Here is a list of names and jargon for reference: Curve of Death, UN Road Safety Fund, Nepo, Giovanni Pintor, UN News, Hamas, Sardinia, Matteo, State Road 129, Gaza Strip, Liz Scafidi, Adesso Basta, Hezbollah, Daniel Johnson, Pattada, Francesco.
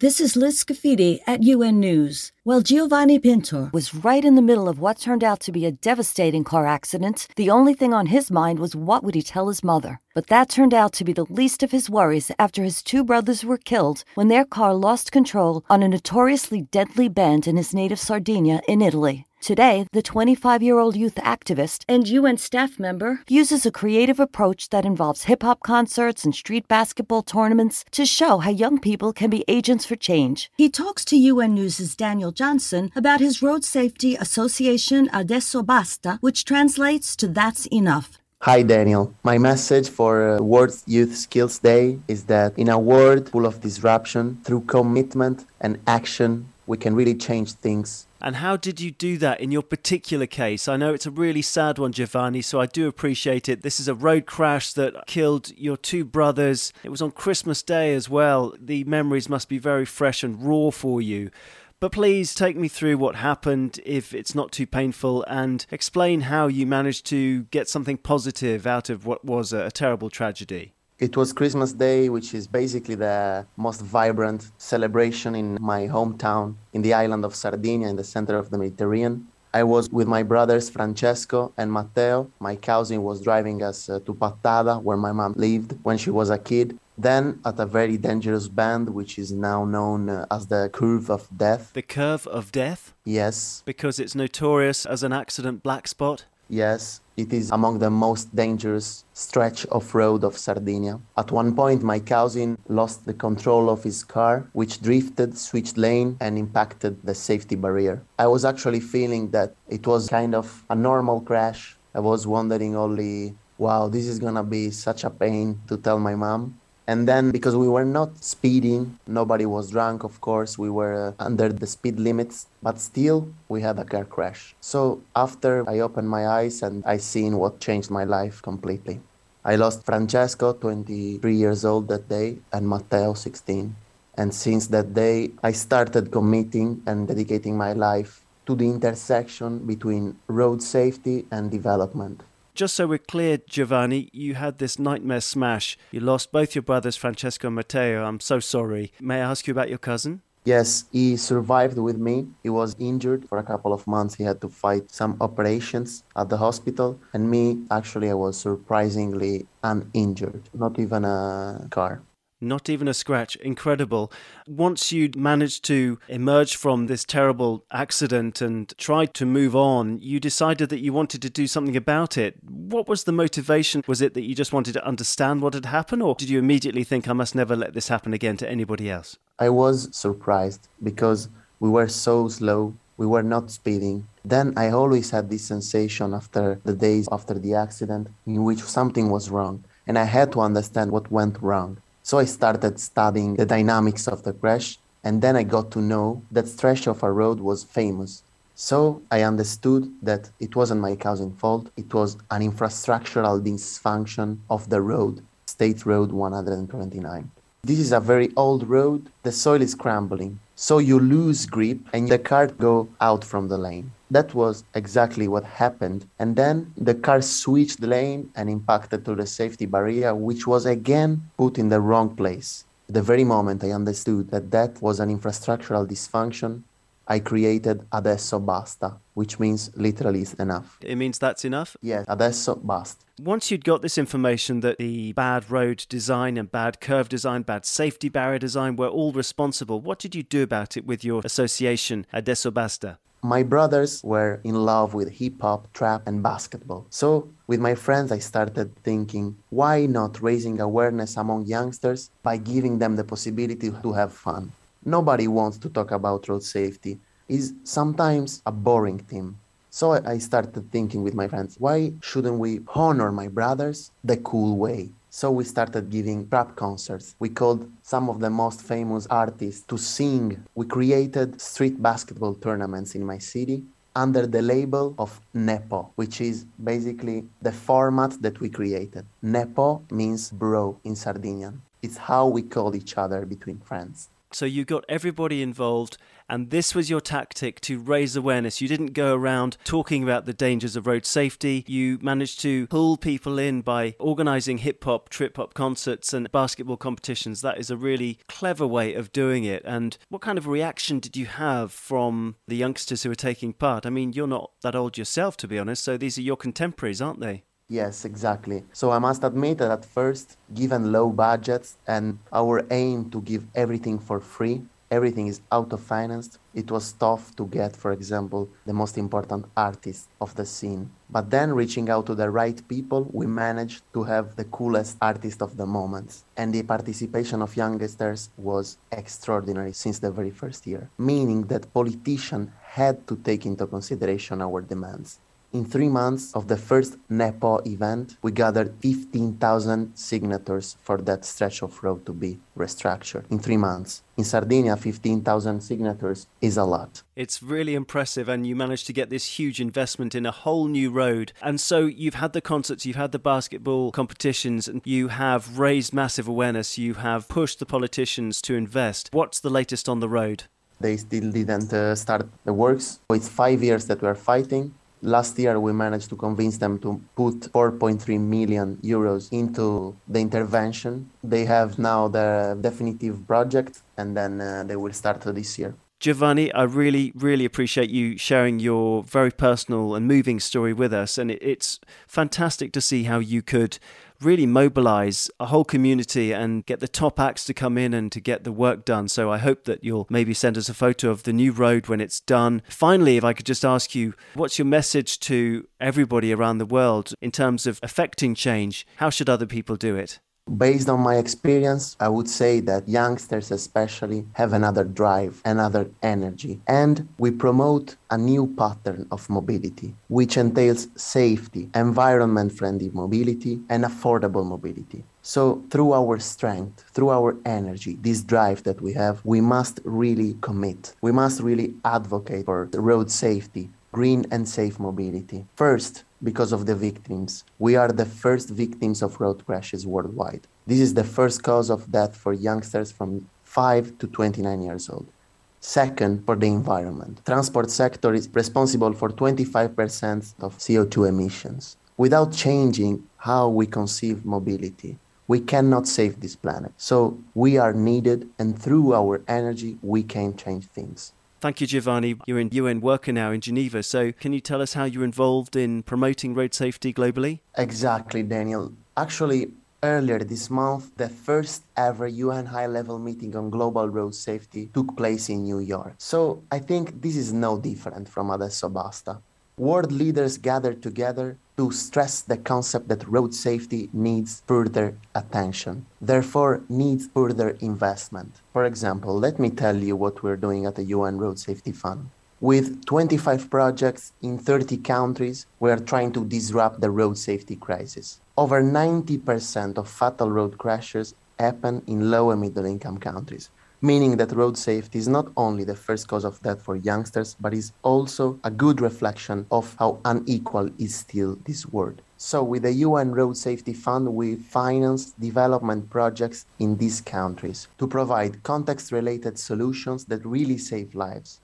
This is Liz Scafidi at UN News. While Giovanni Pintor was right in the middle of what turned out to be a devastating car accident, the only thing on his mind was what would he tell his mother. But that turned out to be the least of his worries after his two brothers were killed when their car lost control on a notoriously deadly bend in his native Sardinia in Italy. Today, the 25-year-old youth activist and UN staff member uses a creative approach that involves hip-hop concerts and street basketball tournaments to show how young people can be agents for change. He talks to UN News' Daniel Johnson about his road safety association Adesso Basta, which translates to That's Enough. Hi Daniel, my message for World Youth Skills Day is that in a world full of disruption, through commitment and action, we can really change things. And how did you do that in your particular case? I know it's a really sad one, Giovanni, so I do appreciate it. This is a road crash that killed your two brothers. It was on Christmas Day as well. The memories must be very fresh and raw for you. But please take me through what happened, if it's not too painful, and explain how you managed to get something positive out of what was a terrible tragedy. It was Christmas Day, which is basically the most vibrant celebration in my hometown, in the island of Sardinia, in the center of the Mediterranean. I was with my brothers Francesco and Matteo. My cousin was driving us to Pattada, where my mom lived when she was a kid. Then, at a very dangerous bend, which is now known as the Curve of Death. The Curve of Death? Yes. Because it's notorious as an accident black spot? Yes, it is among the most dangerous stretch of road of Sardinia. At one point, my cousin lost the control of his car, which drifted, switched lane, and impacted the safety barrier. I was actually feeling that it was kind of a normal crash. I was wondering only, wow, this is gonna be such a pain to tell my mom. And then, because we were not speeding, nobody was drunk, of course, we were under the speed limits, but still, we had a car crash. So after I opened my eyes and I seen what changed my life completely. I lost Francesco, 23 years old that day, and Matteo, 16. And since that day, I started committing and dedicating my life to the intersection between road safety and development. Just so we're clear, Giovanni, you had this nightmare smash. You lost both your brothers, Francesco and Matteo. I'm so sorry. May I ask you about your cousin? Yes, he survived with me. He was injured for a couple of months. He had to fight some operations at the hospital. And me, actually, I was surprisingly uninjured. Not even a car. Not even a scratch. Incredible. Once you'd managed to emerge from this terrible accident and tried to move on, you decided that you wanted to do something about it. What was the motivation? Was it that you just wanted to understand what had happened, or did you immediately think, I must never let this happen again to anybody else? I was surprised because we were so slow. We were not speeding. Then I always had this sensation after the days after the accident in which something was wrong, and I had to understand what went wrong. So I started studying the dynamics of the crash, and then I got to know that stretch of a road was famous. So I understood that it wasn't my cousin's fault, it was an infrastructural dysfunction of the road, State Road 129. This is a very old road, the soil is crumbling, so you lose grip and the car go out from the lane. That was exactly what happened. And then the car switched lane and impacted to the safety barrier, which was again put in the wrong place. The very moment I understood that that was an infrastructural dysfunction, I created Adesso Basta, which means literally is enough. It means that's enough? Yes, Adesso Basta. Once you'd got this information that the bad road design and bad curve design, bad safety barrier design were all responsible, what did you do about it with your association Adesso Basta? My brothers were in love with hip-hop, trap and basketball. So with my friends, I started thinking, why not raising awareness among youngsters by giving them the possibility to have fun? Nobody wants to talk about road safety. It's sometimes a boring theme. So I started thinking with my friends, why shouldn't we honor my brothers the cool way? So we started giving trap concerts. We called some of the most famous artists to sing. We created street basketball tournaments in my city under the label of Nepo, which is basically the format that we created. Nepo means bro in Sardinian. It's how we call each other between friends. So you got everybody involved, and this was your tactic to raise awareness. You didn't go around talking about the dangers of road safety. You managed to pull people in by organising hip-hop, trip-hop concerts and basketball competitions. That is a really clever way of doing it. And what kind of reaction did you have from the youngsters who were taking part? I mean, you're not that old yourself, to be honest, so these are your contemporaries, aren't they? Yes, exactly. So I must admit that at first, given low budgets and our aim to give everything for free, everything is auto-financed, it was tough to get, for example, the most important artists of the scene. But then reaching out to the right people, we managed to have the coolest artist of the moment. And the participation of youngsters was extraordinary since the very first year, meaning that politicians had to take into consideration our demands. In 3 months of the first Nepo event, we gathered 15,000 signatures for that stretch of road to be restructured. In 3 months. In Sardinia, 15,000 signatures is a lot. It's really impressive, and you managed to get this huge investment in a whole new road. And so you've had the concerts, you've had the basketball competitions, and you have raised massive awareness, you have pushed the politicians to invest. What's the latest on the road? They still didn't start the works. It's 5 years that we're fighting. Last year, we managed to convince them to put 4.3 million euros into the intervention. They have now the definitive project, and then they will start this year. Giovanni, I really, really appreciate you sharing your very personal and moving story with us. And it's fantastic to see how you could really mobilize a whole community and get the top acts to come in and to get the work done. So I hope that you'll maybe send us a photo of the new road when it's done. Finally, if I could just ask you, what's your message to everybody around the world in terms of affecting change? How should other people do it? Based on my experience, I would say that youngsters especially have another drive, another energy, and we promote a new pattern of mobility, which entails safety, environment-friendly mobility, and affordable mobility. So through our strength, through our energy, this drive that we have, we must really commit. We must really advocate for road safety, green and safe mobility. First, because of the victims. We are the first victims of road crashes worldwide. This is the first cause of death for youngsters from 5 to 29 years old. Second, for the environment. Transport sector is responsible for 25% of CO2 emissions. Without changing how we conceive mobility, we cannot save this planet. So we are needed, and through our energy, we can change things. Thank you, Giovanni. You're in UN worker now in Geneva. So can you tell us how you're involved in promoting road safety globally? Exactly, Daniel. Actually, earlier this month, the first ever UN high-level meeting on global road safety took place in New York. So I think this is no different from Adesso Basta. World leaders gathered together to stress the concept that road safety needs further attention, therefore needs further investment. For example, let me tell you what we're doing at the UN Road Safety Fund. With 25 projects in 30 countries, we are trying to disrupt the road safety crisis. Over 90% of fatal road crashes happen in low- and middle-income countries, meaning that road safety is not only the first cause of death for youngsters, but is also a good reflection of how unequal is still this world. So with the UN Road Safety Fund, we finance development projects in these countries to provide context-related solutions that really save lives.